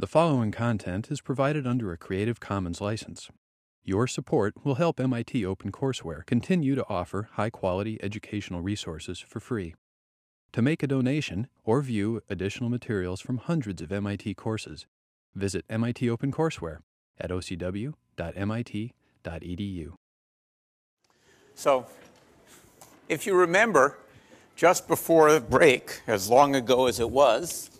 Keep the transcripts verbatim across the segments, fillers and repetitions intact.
The following content is provided under a Creative Commons license. Your support will help M I T OpenCourseWare continue to offer high-quality educational resources for free. To make a donation or view additional materials from hundreds of M I T courses, visit M I T OpenCourseWare at o c w dot m i t dot e d u. So, if you remember, just before the break, as long ago as it was,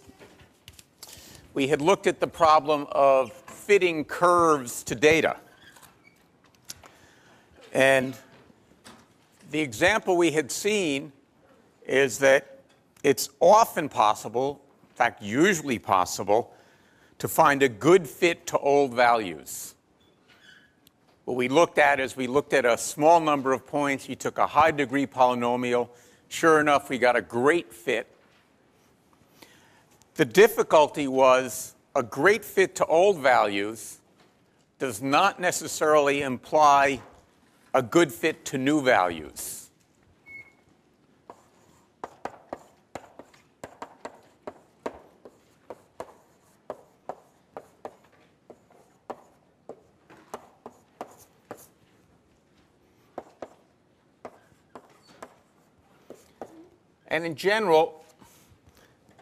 we had looked at the problem of fitting curves to data. And the example we had seen is that it's often possible, in fact, usually possible, to find a good fit to old values. What we looked at is we looked at a small number of points. You took a high-degree polynomial. Sure enough, we got a great fit. The difficulty was a great fit to old values does not necessarily imply a good fit to new values. And in general,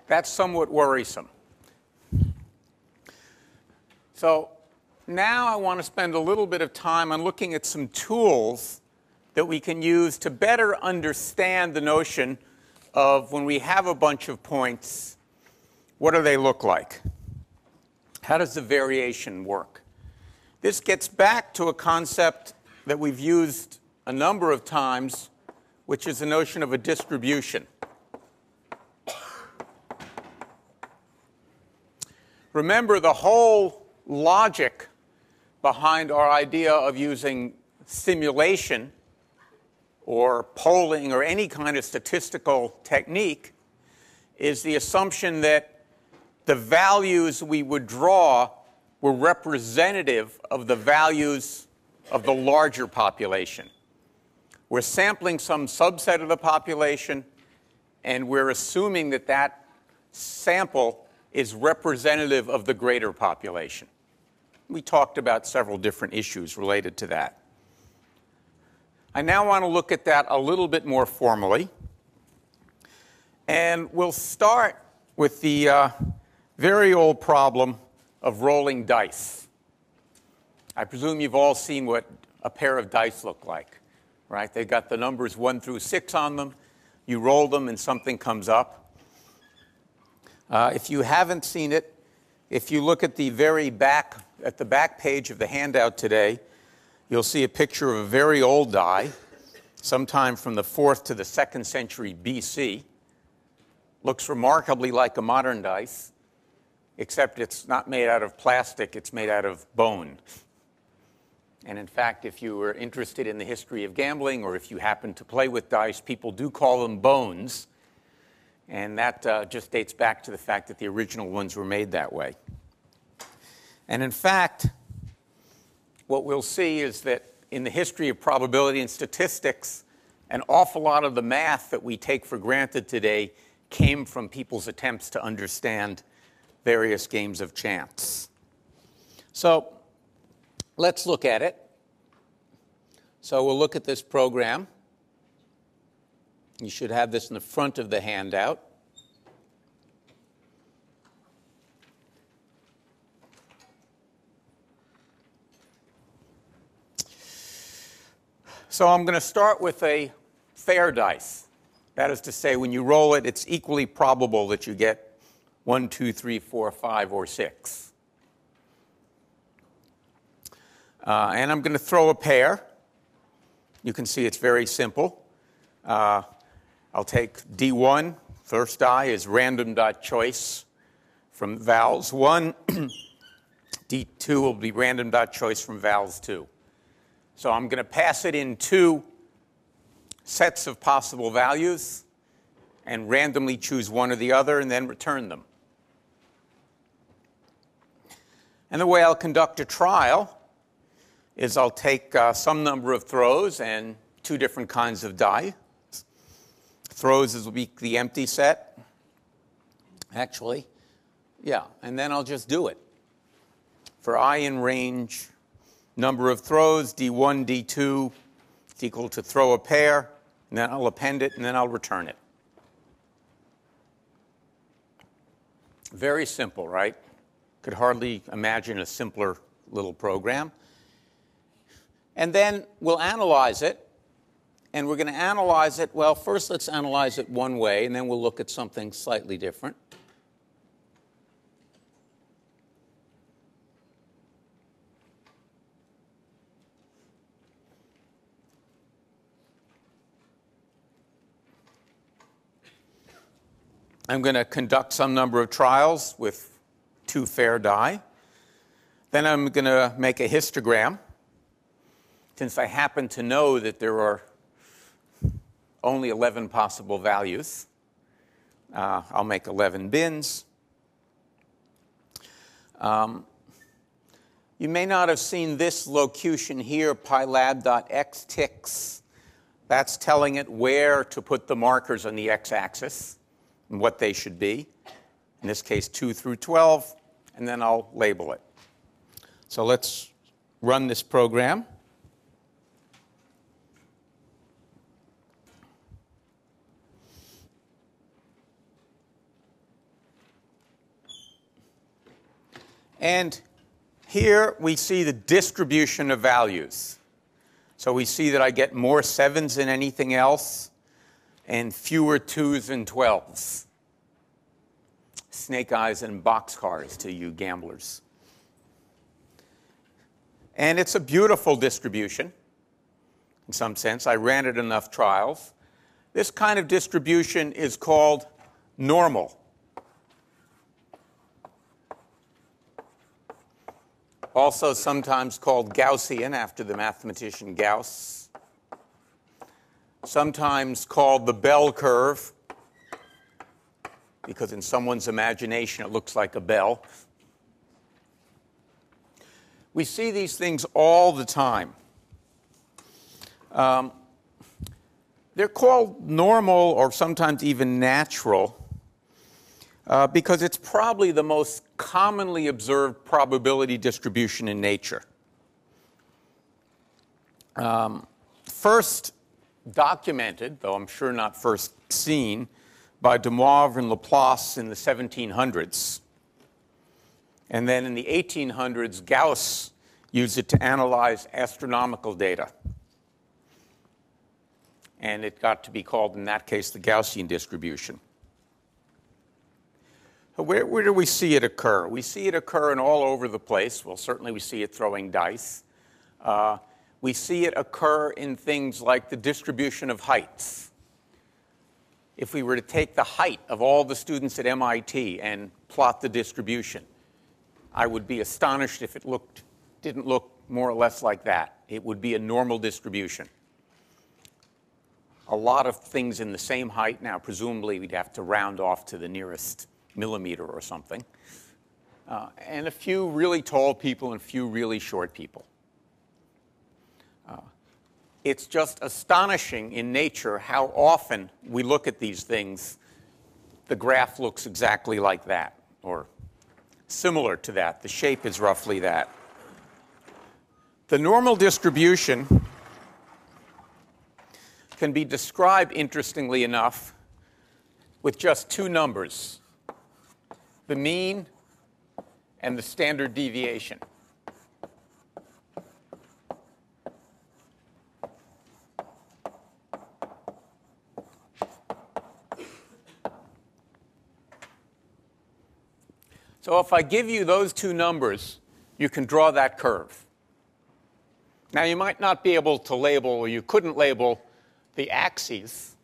that's somewhat worrisome. So now I want to spend a little bit of time on looking at some tools that we can use to better understand the notion of when we have a bunch of points, what do they look like? How does the variation work? This gets back to a concept that we've used a number of times, which is the notion of a distribution. Remember, the whole logic behind our idea of using simulation or polling or any kind of statistical technique is the assumption that the values we would draw were representative of the values of the larger population. We're sampling some subset of the population, and we're assuming that that sample is representative of the greater population. We talked about several different issues related to that. I now want to look at that a little bit more formally. And we'll start with the uh, very old problem of rolling dice. I presume you've all seen what a pair of dice look like, right? They've got the numbers one through six on them. You roll them and something comes up. Uh, if you haven't seen it, if you look at the very back, at the back page of the handout today, you'll see a picture of a very old die, sometime from the fourth to the second century B C. Looks remarkably like a modern dice, except it's not made out of plastic, it's made out of bone. And in fact, if you were interested in the history of gambling, or if you happen to play with dice, people do call them bones. And that uh, just dates back to the fact that the original ones were made that way. And in fact, what we'll see is that in the history of probability and statistics, an awful lot of the math that we take for granted today came from people's attempts to understand various games of chance. So let's look at it. So we'll look at this program. You should have this in the front of the handout. So I'm going to start with a fair dice. That is to say, when you roll it, it's equally probable that you get one, two, three, four, five, or six. Uh, and I'm going to throw a pair. You can see it's very simple. Uh, I'll take D one, first die is random.choice from vowels one. D two will be random.choice from vowels two. So I'm going to pass it in two sets of possible values and randomly choose one or the other and then return them. And the way I'll conduct a trial is I'll take uh, some number of throws and two different kinds of die. Throws will be the empty set, actually. Yeah, and then I'll just do it. for I in range, number of throws, D one, D two, it's equal to throw a pair, and then I'll append it, and then I'll return it. Very simple, right? Could hardly imagine a simpler little program. And then we'll analyze it, and we're going to analyze it, well, first let's analyze it one way, and then we'll look at something slightly different. I'm going to conduct some number of trials with two fair die. Then I'm going to make a histogram. Since I happen to know that there are only eleven possible values, uh, I'll make eleven bins. Um, you may not have seen this locution here, pylab.x ticks. That's telling it where to put the markers on the x-axis and what they should be, in this case two through twelve, and then I'll label it. So let's run this program. And here we see the distribution of values. So we see that I get more sevens than anything else, and fewer twos and twelves. Snake eyes and boxcars to you gamblers. And it's a beautiful distribution, in some sense. I ran it enough trials. This kind of distribution is called normal. Also sometimes called Gaussian, after the mathematician Gauss. Sometimes called the bell curve, because in someone's imagination it looks like a bell. We see these things all the time. Um, they're called normal or sometimes even natural uh, because it's probably the most commonly observed probability distribution in nature. Um, first documented, though I'm sure not first seen, by de Moivre and Laplace in the seventeen hundreds. And then in the eighteen hundreds, Gauss used it to analyze astronomical data. And it got to be called, in that case, the Gaussian distribution. So where, where do we see it occur? We see it occurring all over the place. Well, certainly we see it throwing dice. Uh, We see it occur in things like the distribution of heights. If we were to take the height of all the students at M I T and plot the distribution, I would be astonished if it looked, didn't look more or less like that. It would be a normal distribution. A lot of things in the same height. Now, presumably, we'd have to round off to the nearest millimeter or something. Uh, and a few really tall people and a few really short people. It's just astonishing in nature how often we look at these things. The graph looks exactly like that, or similar to that. The shape is roughly that. The normal distribution can be described, interestingly enough, with just two numbers, the mean and the standard deviation. So if I give you those two numbers, you can draw that curve. Now, you might not be able to label, or you couldn't label the axes,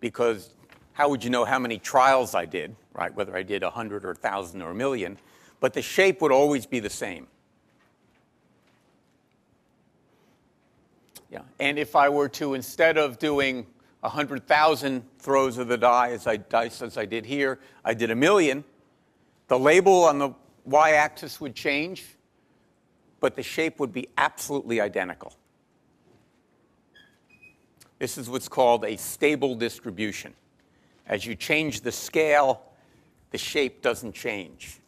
because how would you know how many trials I did, right? Whether I did one hundred or one thousand or a million. But the shape would always be the same. Yeah. And if I were to, instead of doing one hundred thousand throws of the die as I, dice as I did here, I did a million. The label on the y-axis would change, but the shape would be absolutely identical. This is what's called a stable distribution. As you change the scale, the shape doesn't change.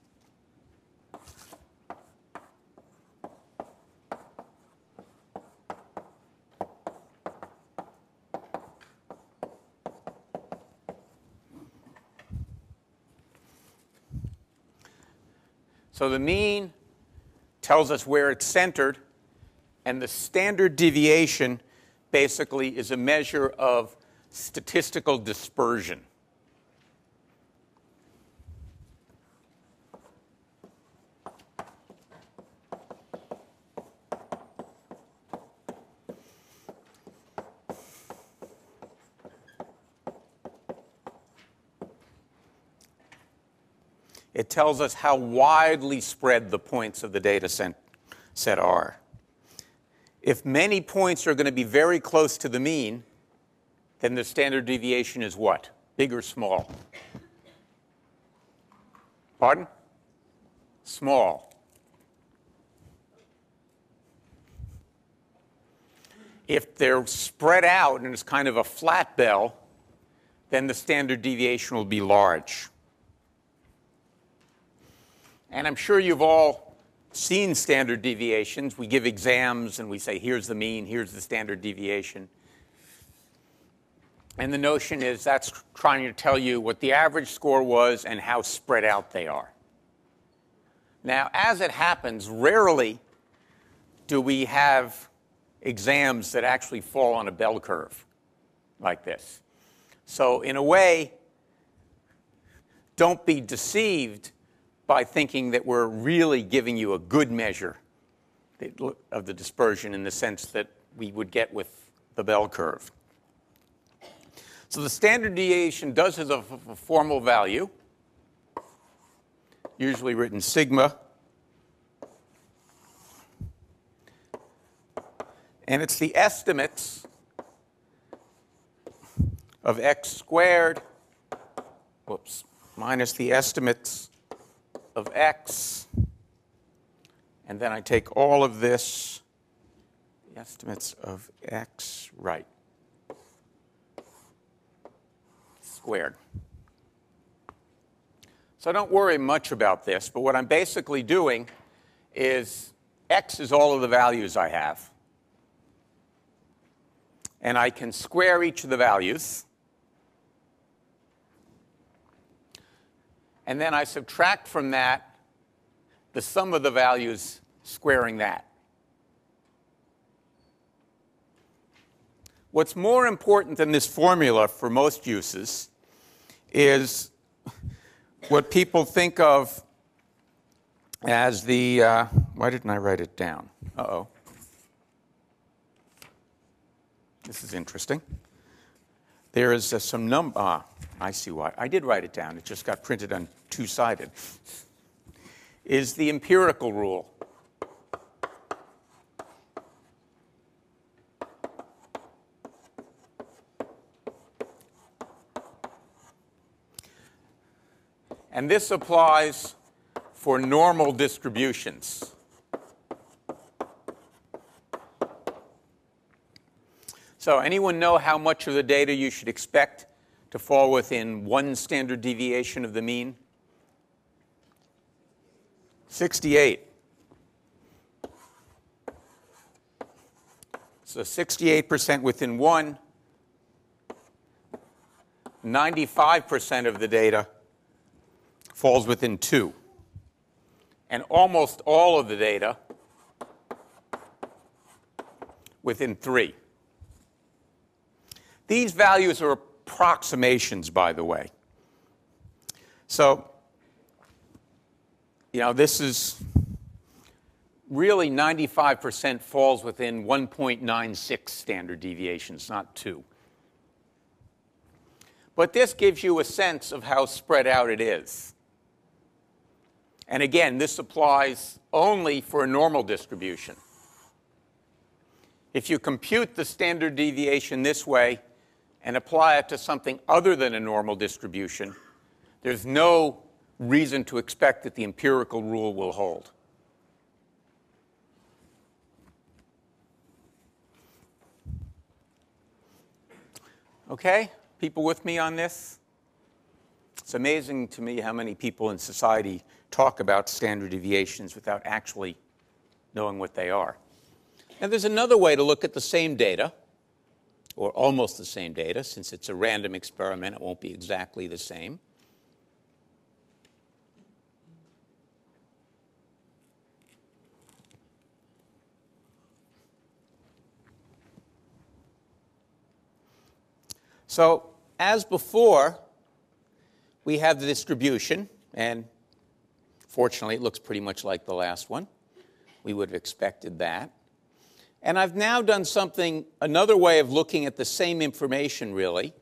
So the mean tells us where it's centered, and the standard deviation basically is a measure of statistical dispersion. It tells us how widely spread the points of the data set are. If many points are going to be very close to the mean, then the standard deviation is what? Big or small? Pardon? Small. If they're spread out and it's kind of a flat bell, then the standard deviation will be large. And I'm sure you've all seen standard deviations. We give exams and we say, here's the mean, here's the standard deviation. And the notion is that's trying to tell you what the average score was and how spread out they are. Now, as it happens, rarely do we have exams that actually fall on a bell curve like this. So in a way, don't be deceived by thinking that we're really giving you a good measure of the dispersion in the sense that we would get with the bell curve. So the standard deviation does have a formal value, usually written sigma, and it's the estimates of x squared, whoops, minus the estimates of x, and then I take all of this, the estimates of x, right, squared. So don't worry much about this, but what I'm basically doing is x is all of the values I have, and I can square each of the values, and then I subtract from that the sum of the values squaring that. What's more important than this formula for most uses is what people think of as the, uh, why didn't I write it down? Uh-oh. This is interesting. There is uh, some num, ah, I see why. I did write it down. It just got printed on two-sided. Is the empirical rule. And this applies for normal distributions. So anyone know how much of the data you should expect to fall within one standard deviation of the mean? sixty-eight. So sixty-eight percent within one, ninety-five percent of the data falls within two, and almost all of the data within three. These values are approximations, by the way. So, you know, this is really ninety-five percent falls within one point nine six standard deviations, not two. But this gives you a sense of how spread out it is. And again, this applies only for a normal distribution. If you compute the standard deviation this way, and apply it to something other than a normal distribution, there's no reason to expect that the empirical rule will hold. Okay? People with me on this? It's amazing to me how many people in society talk about standard deviations without actually knowing what they are. And there's another way to look at the same data, or almost the same data. Since it's a random experiment, it won't be exactly the same. So as before, we have the distribution, and fortunately it looks pretty much like the last one. We would have expected that. And I've now done something, another way of looking at the same information, really,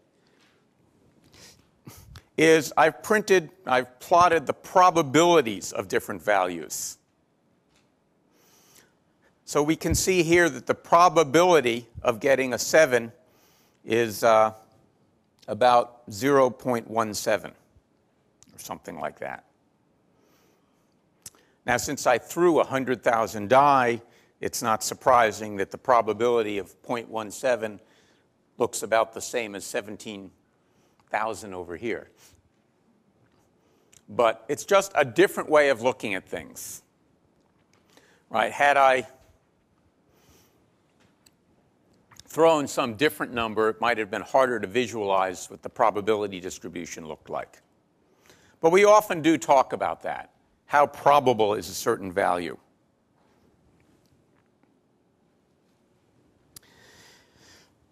is I've printed, I've plotted the probabilities of different values. So we can see here that the probability of getting a seven is uh, about zero point one seven, or something like that. Now, since I threw one hundred thousand die, it's not surprising that the probability of zero point one seven looks about the same as seventeen thousand over here. But it's just a different way of looking at things. Right? Had I thrown some different number, it might have been harder to visualize what the probability distribution looked like. But we often do talk about that. How probable is a certain value?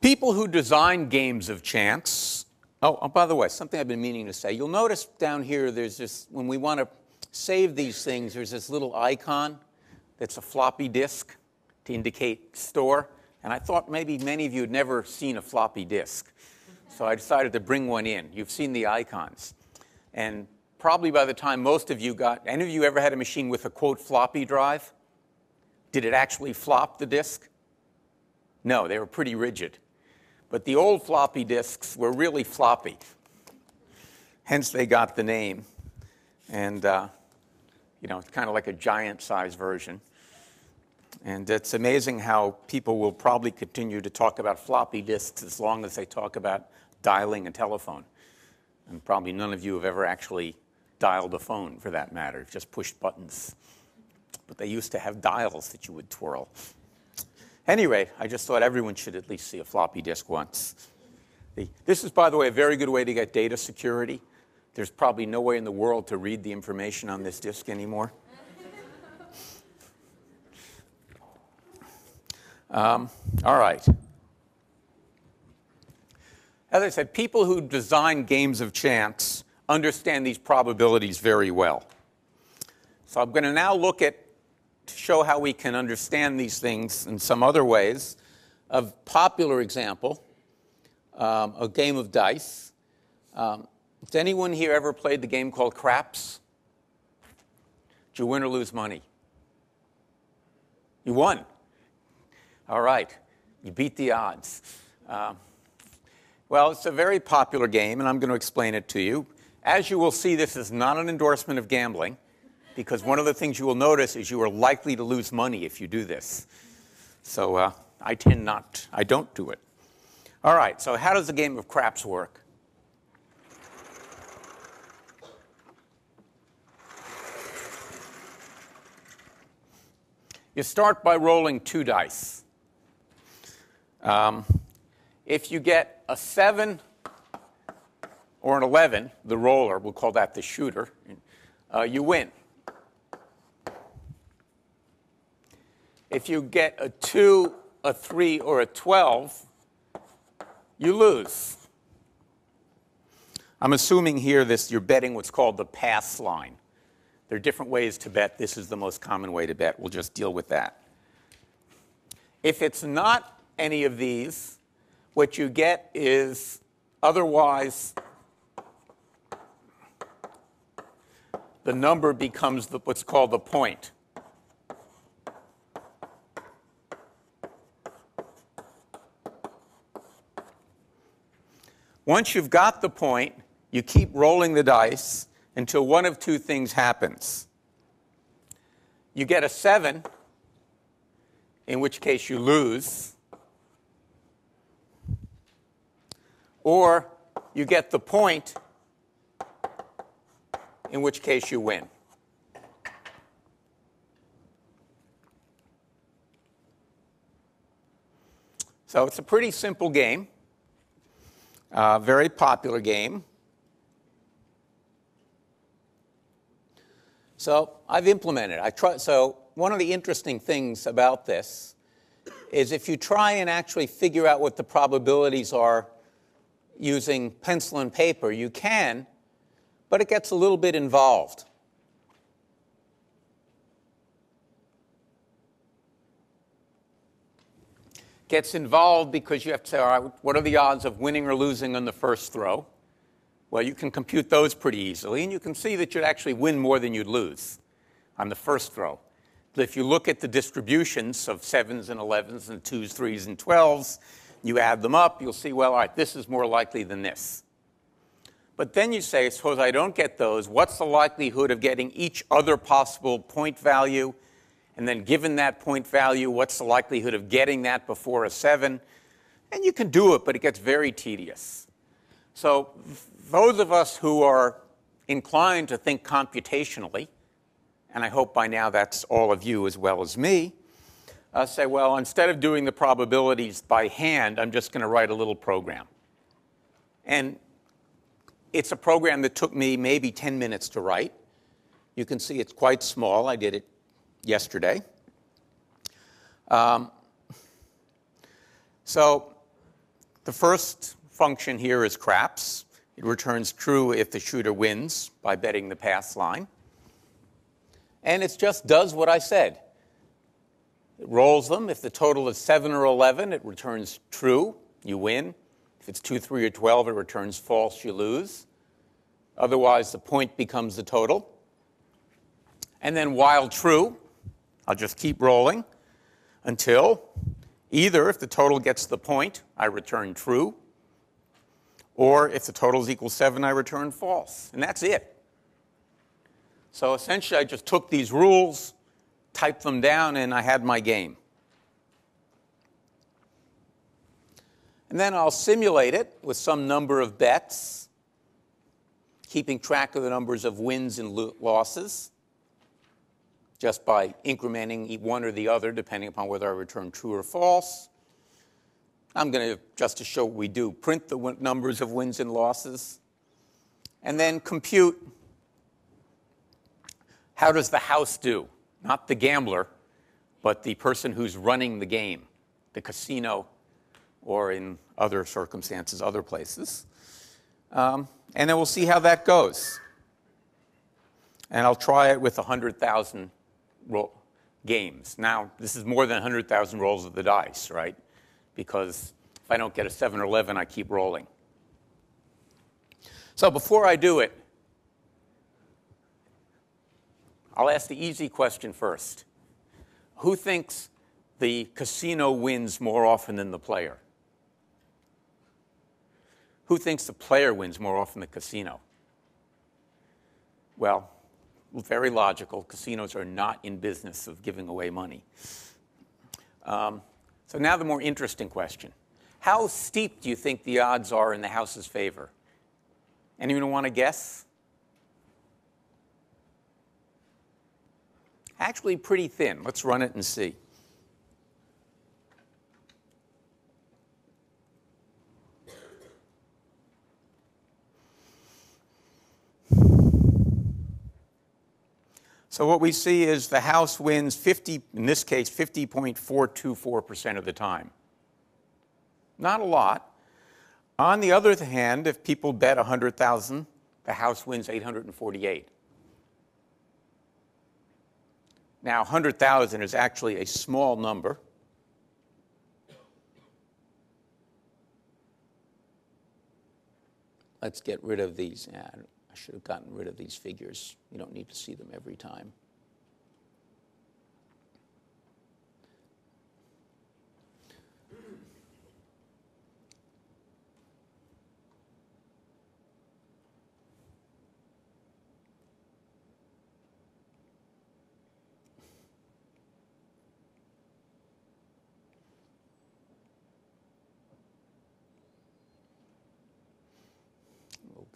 People who design games of chance, oh, oh, by the way, something I've been meaning to say. You'll notice down here there's this, when we want to save these things, there's this little icon that's a floppy disk to indicate store. And I thought maybe many of you had never seen a floppy disk. So I decided to bring one in. You've seen the icons. And probably by the time most of you got, any of you ever had a machine with a, quote, floppy drive? Did it actually flop the disk? No, they were pretty rigid. But the old floppy disks were really floppy. Hence, they got the name. And, uh, you know, it's kind of like a giant-sized version. And it's amazing how people will probably continue to talk about floppy disks as long as they talk about dialing a telephone. And probably none of you have ever actually dialed a phone, for that matter, just pushed buttons. But they used to have dials that you would twirl. Anyway, I just thought everyone should at least see a floppy disk once. This is, by the way, a very good way to get data security. There's probably no way in the world to read the information on this disk anymore. Um, all right. As I said, people who design games of chance understand these probabilities very well. So I'm going to now look at to show how we can understand these things in some other ways. A popular example, um, a game of dice. Um, has anyone here ever played the game called craps? Did you win or lose money? You won. All right. You beat the odds. Uh, well, it's a very popular game, and I'm going to explain it to you. As you will see, this is not an endorsement of gambling, because one of the things you will notice is you are likely to lose money if you do this. So uh, I tend not. I don't do it. All right, so how does the game of craps work? You start by rolling two dice. Um, if you get a seven or an eleven, the roller, we'll call that the shooter, uh, you win. If you get a two, a three, or a twelve, you lose. I'm assuming here this, you're betting what's called the pass line. There are different ways to bet. This is the most common way to bet. We'll just deal with that. If it's not any of these, what you get is otherwise the number becomes the, what's called the point. Once you've got the point, you keep rolling the dice until one of two things happens. You get a seven, in which case you lose, or you get the point, in which case you win. So it's a pretty simple game. Uh, very popular game. So I've implemented it. I try, so one of the interesting things about this is if you try and actually figure out what the probabilities are using pencil and paper. You can, but it gets a little bit involved. Gets involved because you have to say, all right, what are the odds of winning or losing on the first throw? Well, you can compute those pretty easily, and you can see that you'd actually win more than you'd lose on the first throw. But if you look at the distributions of sevens and elevens and twos, threes, and twelves, you add them up, you'll see, well, all right, this is more likely than this. But then you say, suppose I don't get those, what's the likelihood of getting each other possible point value? And then given that point value, what's the likelihood of getting that before a seven? And you can do it, but it gets very tedious. So those of us who are inclined to think computationally, and I hope by now that's all of you as well as me, uh, say, well, instead of doing the probabilities by hand, I'm just going to write a little program. And it's a program that took me maybe ten minutes to write. You can see it's quite small. I did it yesterday. Um, so the first function here is craps. It returns true if the shooter wins by betting the pass line. And it just does what I said. It rolls them. If the total is seven or eleven, it returns true. You win. If it's two, three, or twelve, it returns false. You lose. Otherwise, the point becomes the total. And then while true, I'll just keep rolling until either if the total gets the point, I return true, or if the total is equal to seven, I return false. And that's it. So essentially, I just took these rules, typed them down, and I had my game. And then I'll simulate it with some number of bets, keeping track of the numbers of wins and losses, just by incrementing one or the other, depending upon whether I return true or false. I'm going to, just to show what we do, print the numbers of wins and losses, and then compute how does the house do, not the gambler, but the person who's running the game, the casino, or in other circumstances, other places. Um, and then we'll see how that goes. And I'll try it with one hundred thousand games. Now, this is more than one hundred thousand rolls of the dice, right? Because if I don't get a seven or eleven, I keep rolling. So before I do it, I'll ask the easy question first. Who thinks the casino wins more often than the player? Who thinks the player wins more often than the casino? Well, very logical. Casinos are not in business of giving away money. Um, so now the more interesting question. How steep do you think the odds are in the house's favor? Anyone want to guess? Actually pretty thin. Let's run it and see. So what we see is the house wins fifty, in this case, fifty point four two four percent of the time. Not a lot. On the other hand, if people bet one hundred thousand, the house wins eight hundred forty-eight. Now, one hundred thousand is actually a small number. Let's get rid of these. I should have gotten rid of these figures. You don't need to see them every time.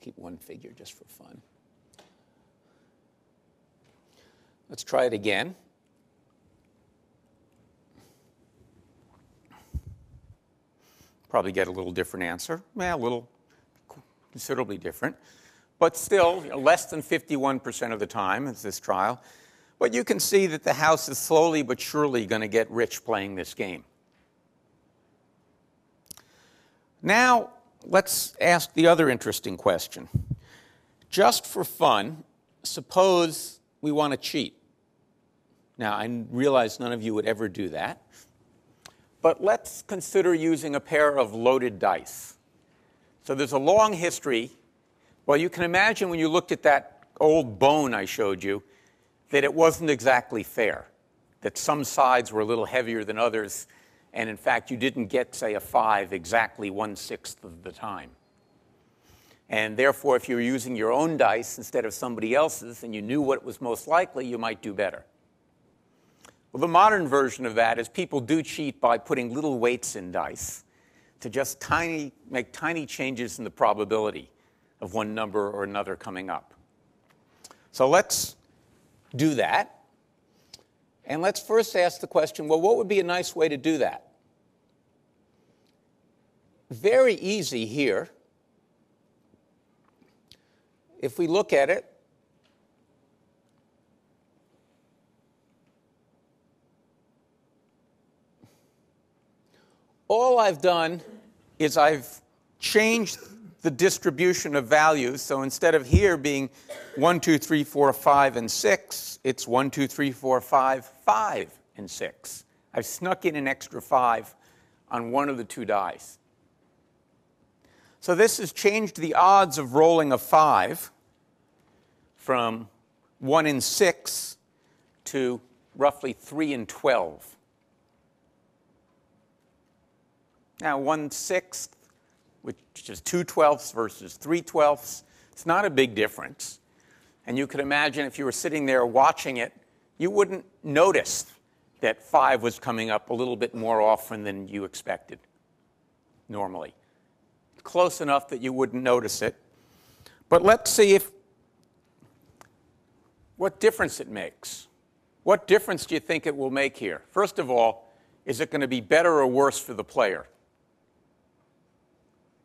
Keep one figure just for fun. Let's try it again. Probably get a little different answer. Yeah, a little considerably different. But still, you know, less than fifty-one percent of the time is this trial. But you can see that the house is slowly but surely going to get rich playing this game. Now, let's ask the other interesting question. Just for fun, suppose we want to cheat. Now, I realize none of you would ever do that. But let's consider using a pair of loaded dice. So there's a long history. Well, you can imagine when you looked at that old bone I showed you that it wasn't exactly fair, that some sides were a little heavier than others. And in fact, you didn't get, say, a five exactly one-sixth of the time. And therefore, if you were using your own dice instead of somebody else's and you knew what was most likely, you might do better. Well, the modern version of that is people do cheat by putting little weights in dice to just tiny, make tiny changes in the probability of one number or another coming up. So let's do that. And let's first ask the question, well, what would be a nice way to do that? Very easy here. If we look at it, all I've done is I've changed the distribution of values. So instead of here being one, two, three, four, five, and six, it's one, two, three, four, five, five, and six. I've snuck in an extra five on one of the two dice. So this has changed the odds of rolling a five from one in six to roughly three in twelve. Now, one sixth, which is two twelfths versus three twelfths, it's not a big difference. And you could imagine if you were sitting there watching it, you wouldn't notice that five was coming up a little bit more often than you expected normally. Close enough that you wouldn't notice it. But let's see if what difference it makes. What difference do you think it will make here? First of all, is it going to be better or worse for the player?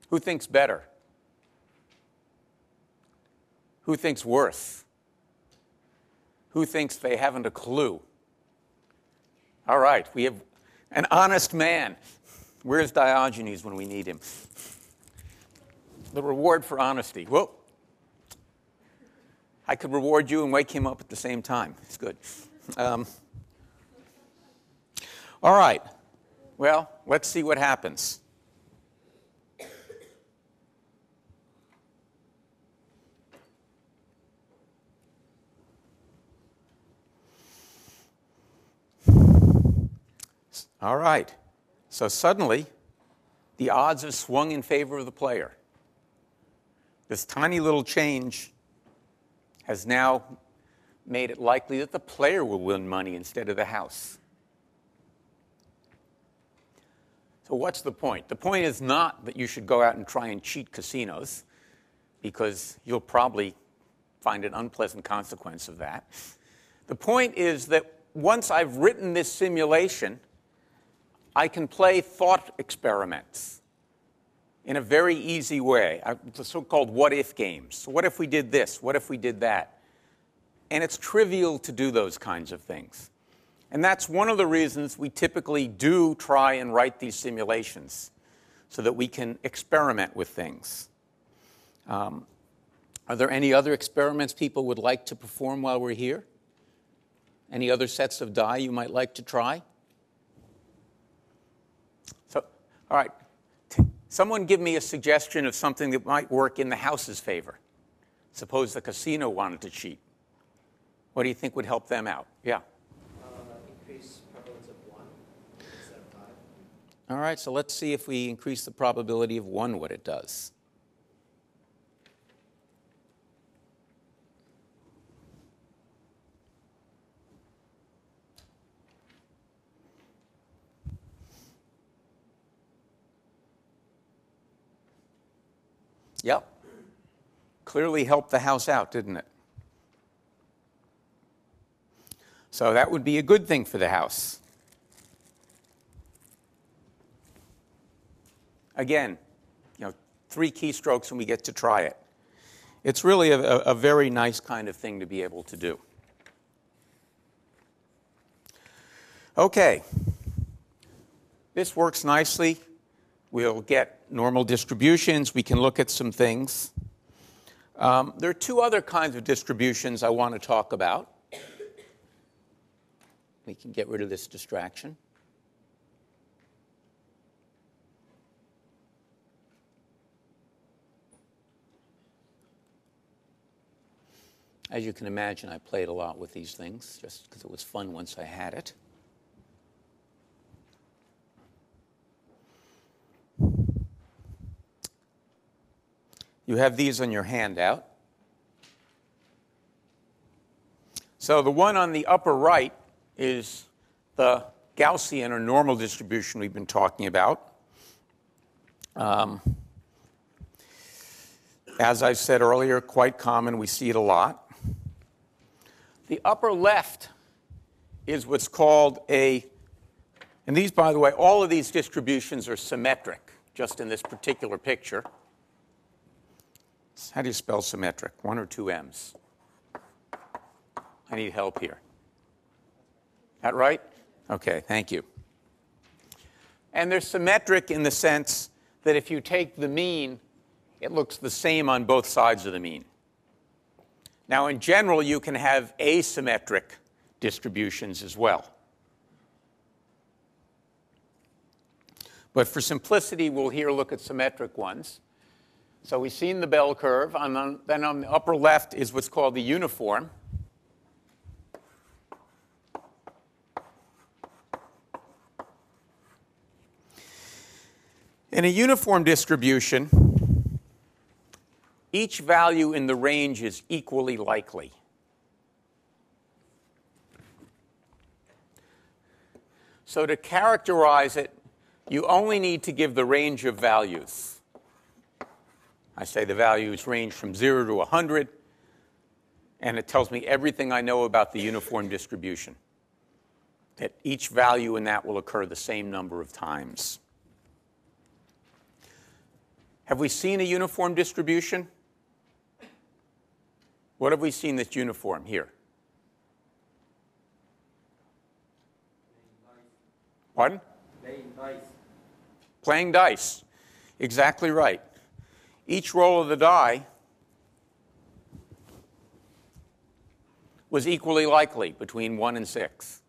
Who thinks better? Who thinks worse? Who thinks they haven't a clue? All right, we have an honest man. Where's Diogenes when we need him? The reward for honesty. Well, I could reward you and wake him up at the same time. It's good. Um, all right. Well, let's see what happens. All right. So suddenly, the odds have swung in favor of the player. This tiny little change has now made it likely that the player will win money instead of the house. So what's the point? The point is not that you should go out and try and cheat casinos, because you'll probably find an unpleasant consequence of that. The point is that once I've written this simulation, I can play thought experiments in a very easy way, the so-called what-if games. So what if we did this? What if we did that? And it's trivial to do those kinds of things. And that's one of the reasons we typically do try and write these simulations, so that we can experiment with things. Um, are there any other experiments people would like to perform while we're here? Any other sets of die you might like to try? So, all right. Someone give me a suggestion of something that might work in the house's favor. Suppose the casino wanted to cheat. What do you think would help them out? Yeah? Uh, increase prevalence of one instead of five. All right, so let's see if we increase the probability of one, what it does. Yep. Clearly helped the house out, didn't it? So that would be a good thing for the house. Again, you know, three keystrokes and we get to try it. It's really a, a very nice kind of thing to be able to do. OK. This works nicely. We'll get normal distributions. We can look at some things. Um, there are two other kinds of distributions I want to talk about. We can get rid of this distraction. As you can imagine, I played a lot with these things just because it was fun once I had it. You have these on your handout. So the one on the upper right is the Gaussian or normal distribution we've been talking about. Um, as I've said earlier, quite common. We see it a lot. The upper left is what's called a, and these, by the way, all of these distributions are symmetric, just in this particular picture. How do you spell symmetric? One or two M's? I need help here. That right? Okay, thank you. And they're symmetric in the sense that if you take the mean, it looks the same on both sides of the mean. Now, in general, you can have asymmetric distributions as well. But for simplicity, we'll here look at symmetric ones. So we've seen the bell curve. On the, then on the upper left is what's called the uniform. In a uniform distribution, each value in the range is equally likely. So to characterize it, you only need to give the range of values. I say the values range from zero to one hundred, and it tells me everything I know about the uniform distribution, that each value in that will occur the same number of times. Have we seen a uniform distribution? What have we seen that's uniform here? Pardon? Playing dice. Playing dice. Exactly right. Each roll of the die was equally likely between one and six.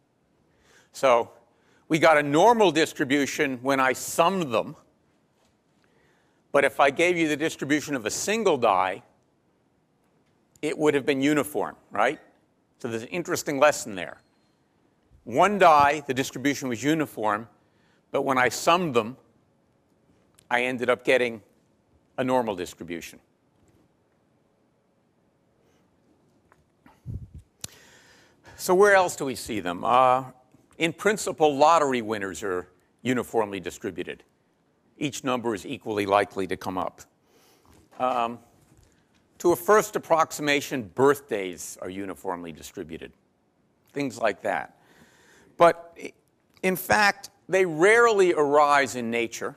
So we got a normal distribution when I summed them. But if I gave you the distribution of a single die, it would have been uniform, right? So there's an interesting lesson there. One die, the distribution was uniform, but when I summed them, I ended up getting a normal distribution. So where else do we see them? Uh, in principle, lottery winners are uniformly distributed. Each number is equally likely to come up. Um, to a first approximation, birthdays are uniformly distributed, things like that. But in fact, they rarely arise in nature.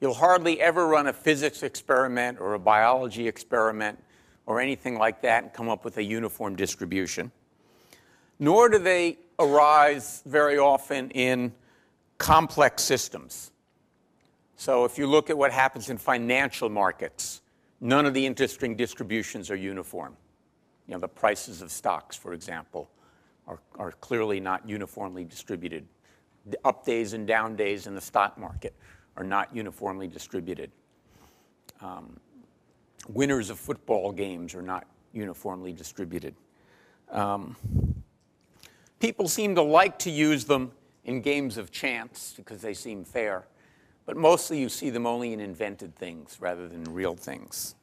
You'll hardly ever run a physics experiment or a biology experiment or anything like that and come up with a uniform distribution. Nor do they arise very often in complex systems. So if you look at what happens in financial markets, none of the interesting distributions are uniform. You know, the prices of stocks, for example, are, are clearly not uniformly distributed. The up days and down days in the stock market are not uniformly distributed. Um, winners of football games are not uniformly distributed. Um, people seem to like to use them in games of chance because they seem fair. But mostly you see them only in invented things rather than real things.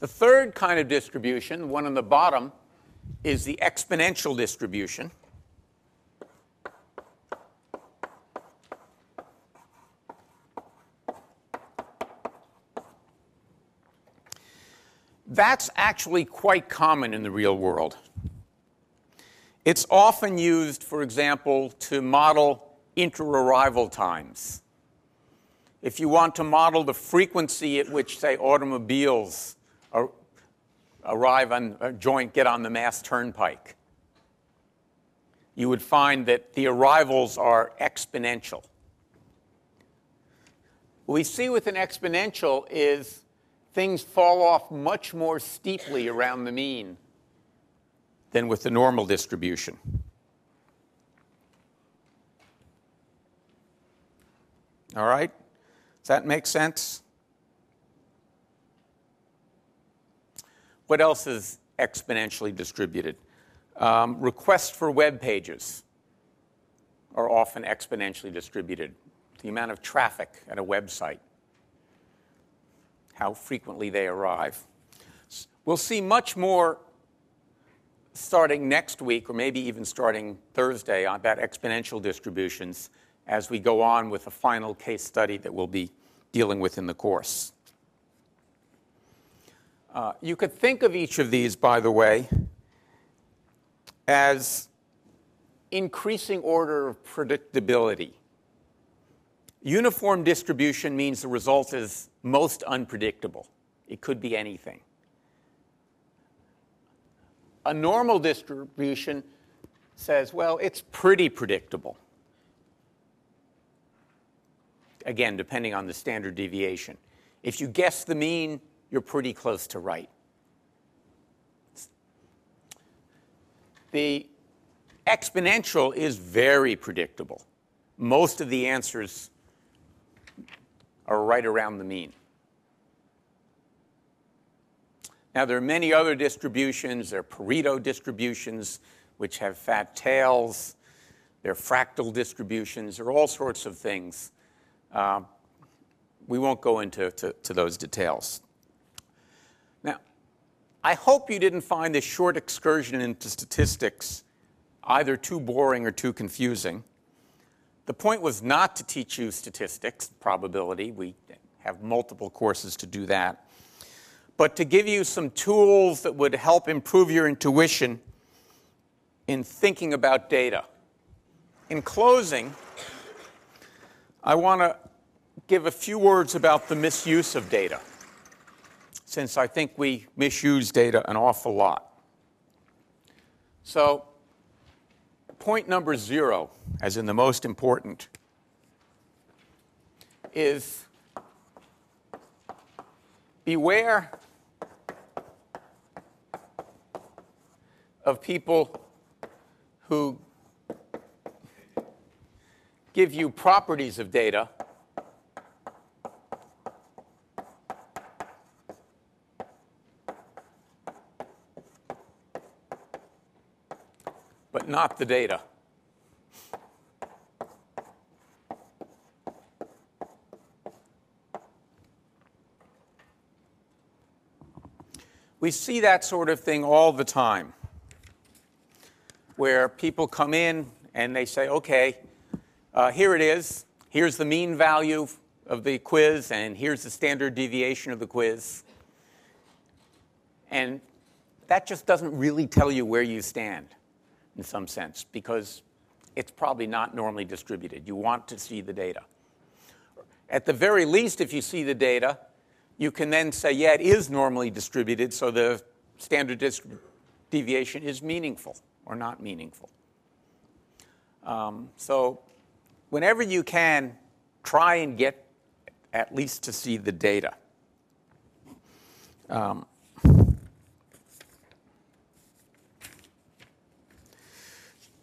The third kind of distribution, the one on the bottom, is the exponential distribution. That's actually quite common in the real world. It's often used, for example, to model inter-arrival times. If you want to model the frequency at which, say, automobiles are, arrive on a joint, get on the mass turnpike, you would find that the arrivals are exponential. What we see with an exponential is things fall off much more steeply around the mean than with the normal distribution. All right? Does that make sense? What else is exponentially distributed? Um, requests for web pages are often exponentially distributed. The amount of traffic at a website, how frequently they arrive. We'll see much more starting next week, or maybe even starting Thursday, about exponential distributions as we go on with the final case study that we'll be dealing with in the course. Uh, you could think of each of these, by the way, as increasing order of predictability. Uniform distribution means the result is most unpredictable. It could be anything. A normal distribution says, well, it's pretty predictable. Again, depending on the standard deviation. If you guess the mean, you're pretty close to right. The exponential is very predictable. Most of the answers are right around the mean. Now, there are many other distributions. There are Pareto distributions, which have fat tails. There are fractal distributions. There are all sorts of things. Uh, we won't go into to, to those details. Now, I hope you didn't find this short excursion into statistics either too boring or too confusing. The point was not to teach you statistics, probability. We have multiple courses to do that. But to give you some tools that would help improve your intuition in thinking about data. In closing, I want to give a few words about the misuse of data, since I think we misuse data an awful lot. So, point number zero, as in the most important, is beware of people who give you properties of data but not the data. We see that sort of thing all the time, where people come in and they say, okay, uh, here it is. Here's the mean value of the quiz, and here's the standard deviation of the quiz. And that just doesn't really tell you where you stand, in some sense, because it's probably not normally distributed. You want to see the data. At the very least, if you see the data, you can then say, yeah, it is normally distributed, so the standard deviation is meaningful or not meaningful. Um, so whenever you can, try and get at least to see the data. Um,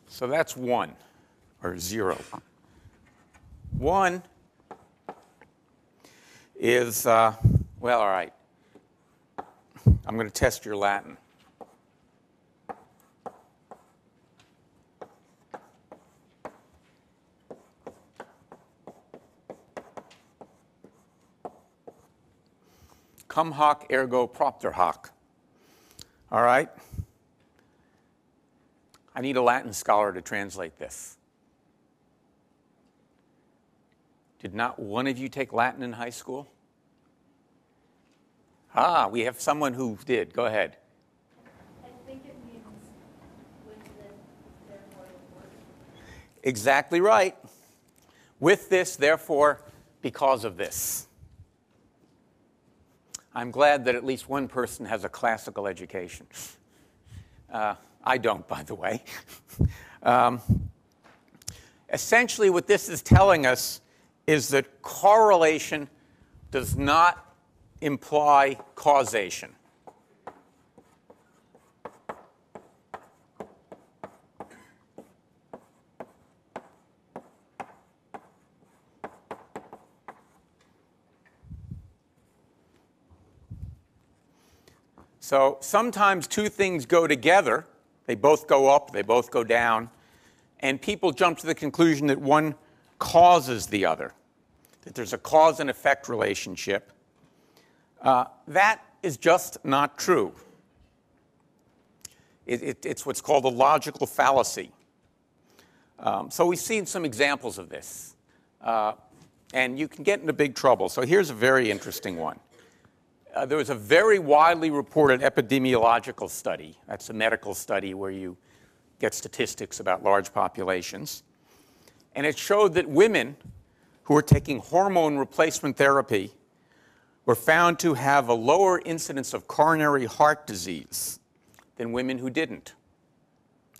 So that's one, or zero. One is, uh, well, all right. I'm going to test your Latin. Cum hoc ergo propter hoc. All right? I need a Latin scholar to translate this. Did not one of you take Latin in high school? Ah, we have someone who did. Go ahead. I think it means with this, therefore, it exactly right. With this, therefore, because of this. I'm glad that at least one person has a classical education. Uh, I don't, by the way. um, essentially, what this is telling us is that correlation does not imply causation. So sometimes two things go together. They both go up, they both go down. And people jump to the conclusion that one causes the other, that there's a cause and effect relationship. Uh, that is just not true. It, it, it's what's called a logical fallacy. Um, so we've seen some examples of this. Uh, and you can get into big trouble. So here's a very interesting one. Uh, there was a very widely reported epidemiological study. That's a medical study where you get statistics about large populations. And it showed that women who were taking hormone replacement therapy were found to have a lower incidence of coronary heart disease than women who didn't.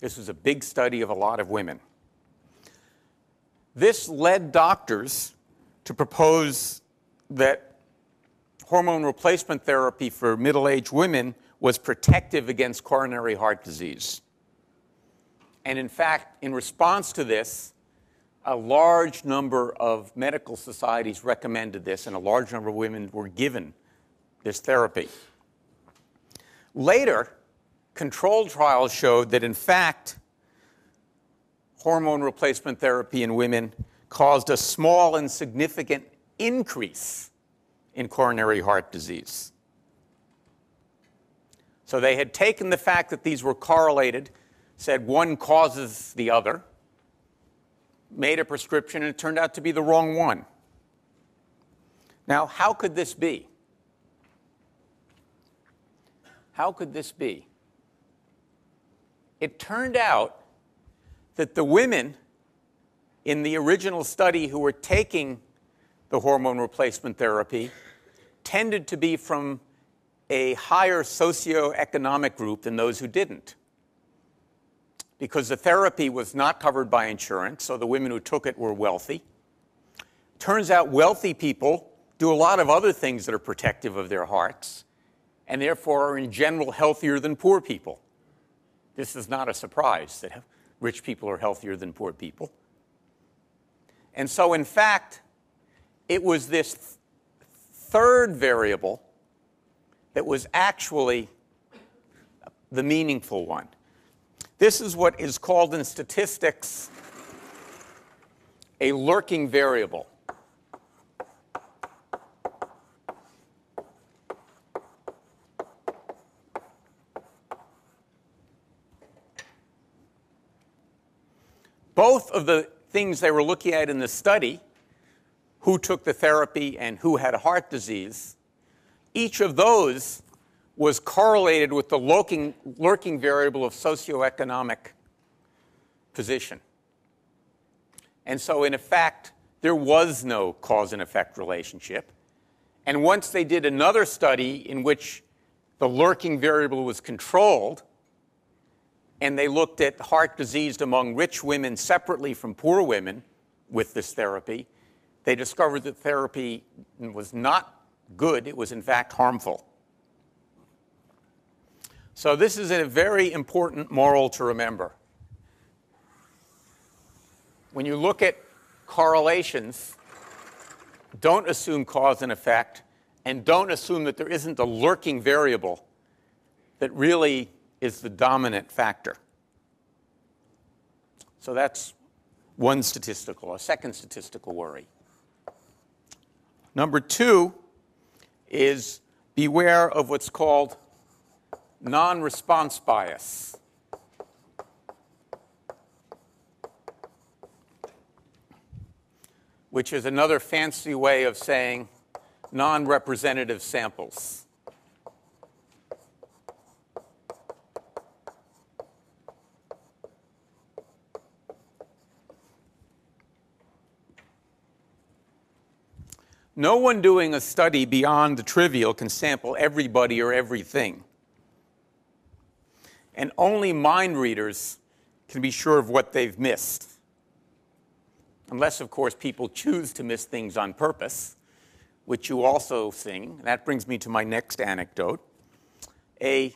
This was a big study of a lot of women. This led doctors to propose that hormone replacement therapy for middle-aged women was protective against coronary heart disease. And in fact, in response to this, a large number of medical societies recommended this, and a large number of women were given this therapy. Later, controlled trials showed that, in fact, hormone replacement therapy in women caused a small and significant increase in coronary heart disease. So they had taken the fact that these were correlated, said one causes the other, made a prescription, and it turned out to be the wrong one. Now, how could this be? How could this be? It turned out that the women in the original study who were taking the hormone replacement therapy tended to be from a higher socioeconomic group than those who didn't, because the therapy was not covered by insurance, so the women who took it were wealthy. Turns out wealthy people do a lot of other things that are protective of their hearts, and therefore are in general healthier than poor people. This is not a surprise that rich people are healthier than poor people. And so, in fact, it was this th- third variable that was actually the meaningful one. This is what is called in statistics a lurking variable. Both of the things they were looking at in the study, who took the therapy and who had a heart disease, each of those was correlated with the lurking, lurking variable of socioeconomic position. And so, in effect, there was no cause and effect relationship. And once they did another study in which the lurking variable was controlled, and they looked at heart disease among rich women separately from poor women with this therapy, they discovered that therapy was not good. It was, in fact, harmful. So this is a very important moral to remember. When you look at correlations, don't assume cause and effect, and don't assume that there isn't a lurking variable that really is the dominant factor. So that's one statistical, a second statistical worry. Number two is beware of what's called non-response bias. Which is another fancy way of saying non-representative samples. No one doing a study beyond the trivial can sample everybody or everything. And only mind readers can be sure of what they've missed. unless, of course, people choose to miss things on purpose, which you also sing. That brings me to my next anecdote. A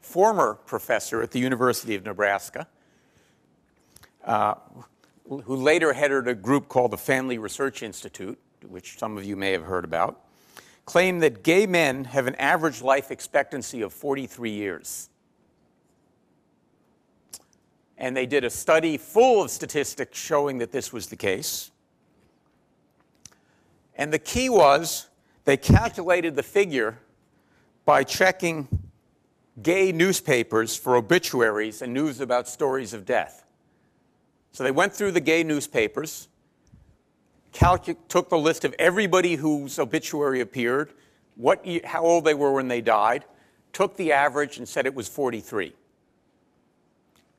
former professor at the University of Nebraska, uh, who later headed a group called the Family Research Institute, which some of you may have heard about, claimed that gay men have an average life expectancy of forty-three years. And they did a study full of statistics showing that this was the case. And the key was they calculated the figure by checking gay newspapers for obituaries and news about stories of death. So they went through the gay newspapers, Calcu took the list of everybody whose obituary appeared, what e how old they were when they died, took the average and said it was forty-three.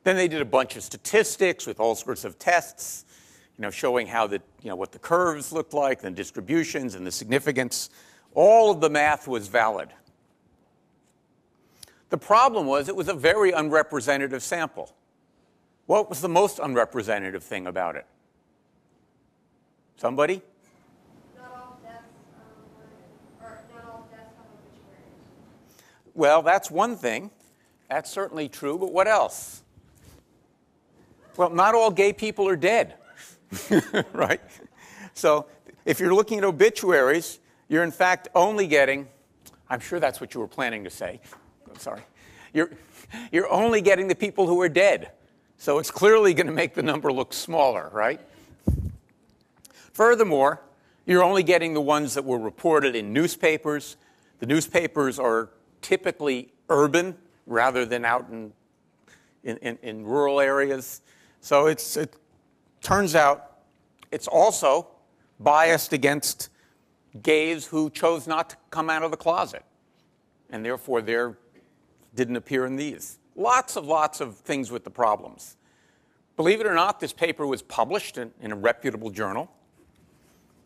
Then they did a bunch of statistics with all sorts of tests, you know, showing how the, you know, what the curves looked like, the distributions and the significance. All of the math was valid. The problem was it was a very unrepresentative sample. What was the most unrepresentative thing about it? Somebody? Not all deaths are related, or not all deaths have obituaries. Well, that's one thing. That's certainly true, but what else? Well, not all gay people are dead, right? So if you're looking at obituaries, you're in fact only getting, I'm sure that's what you were planning to say. I'm sorry. You're, you're only getting the people who are dead. So it's clearly going to make the number look smaller, right? Furthermore, you're only getting the ones that were reported in newspapers. The newspapers are typically urban rather than out in, in, in, in rural areas. So it's, it turns out it's also biased against gays who chose not to come out of the closet, and therefore they didn't appear in these. Lots of lots of things with the problems. Believe it or not, this paper was published in, in a reputable journal.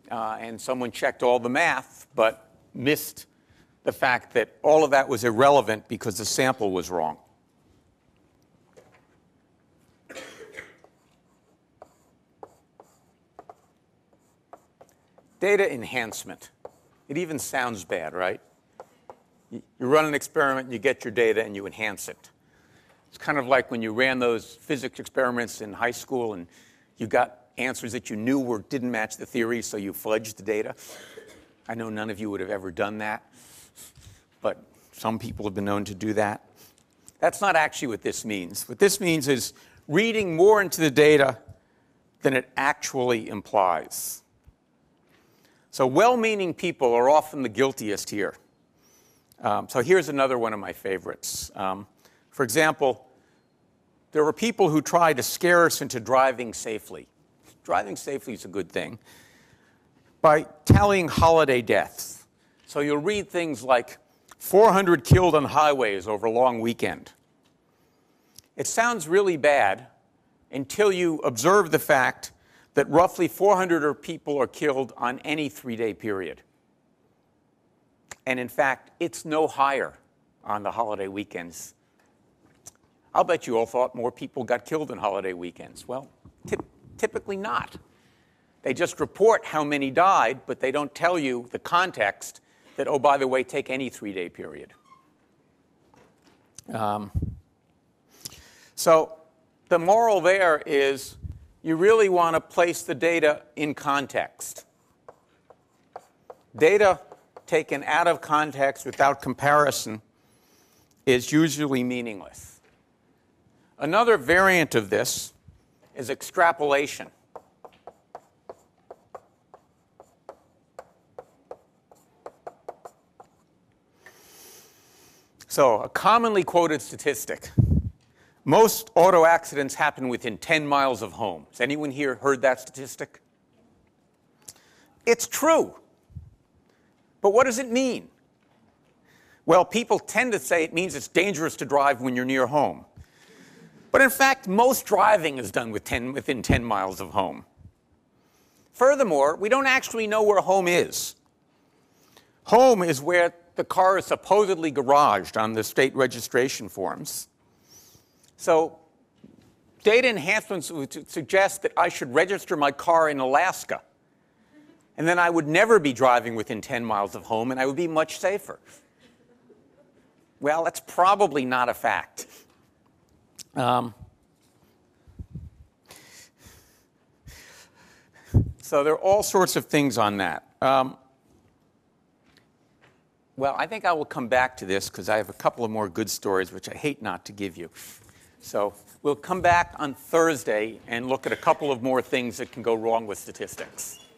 Uh, and someone checked all the math, but missed the fact that all of that was irrelevant because the sample was wrong. Data enhancement. It even sounds bad, right? You run an experiment, and you get your data, and you enhance it. It's kind of like when you ran those physics experiments in high school, and you got answers that you knew were, didn't match the theory, so you fudged the data. I know none of you would have ever done that, but some people have been known to do that. That's not actually what this means. What this means is reading more into the data than it actually implies. So well-meaning people are often the guiltiest here. Um, so here's another one of my favorites. Um, for example, there were people who tried to scare us into driving safely. Driving safely is a good thing, by tallying holiday deaths. So you'll read things like four hundred killed on highways over a long weekend. It sounds really bad until you observe the fact that roughly four hundred people are killed on any three-day period. And in fact, it's no higher on the holiday weekends. I'll bet you all thought more people got killed on holiday weekends. Well, tip. Typically not. They just report how many died, but they don't tell you the context that, oh, by the way, take any three-day period. Um, so the moral there is you really want to place the data in context. Data taken out of context without comparison is usually meaningless. Another variant of this is extrapolation. So a commonly quoted statistic. Most auto accidents happen within ten miles of home. Has anyone here heard that statistic? It's true. But what does it mean? Well, people tend to say it means it's dangerous to drive when you're near home. But in fact, most driving is done within ten miles of home. Furthermore, we don't actually know where home is. Home is where the car is supposedly garaged on the state registration forms. So data enhancements would suggest that I should register my car in Alaska. And then I would never be driving within ten miles of home, and I would be much safer. Well, that's probably not a fact. Um, so there are all sorts of things on that. Um, well, I think I will come back to this, because I have a couple of more good stories, which I hate not to give you. So we'll come back on Thursday and look at a couple of more things that can go wrong with statistics.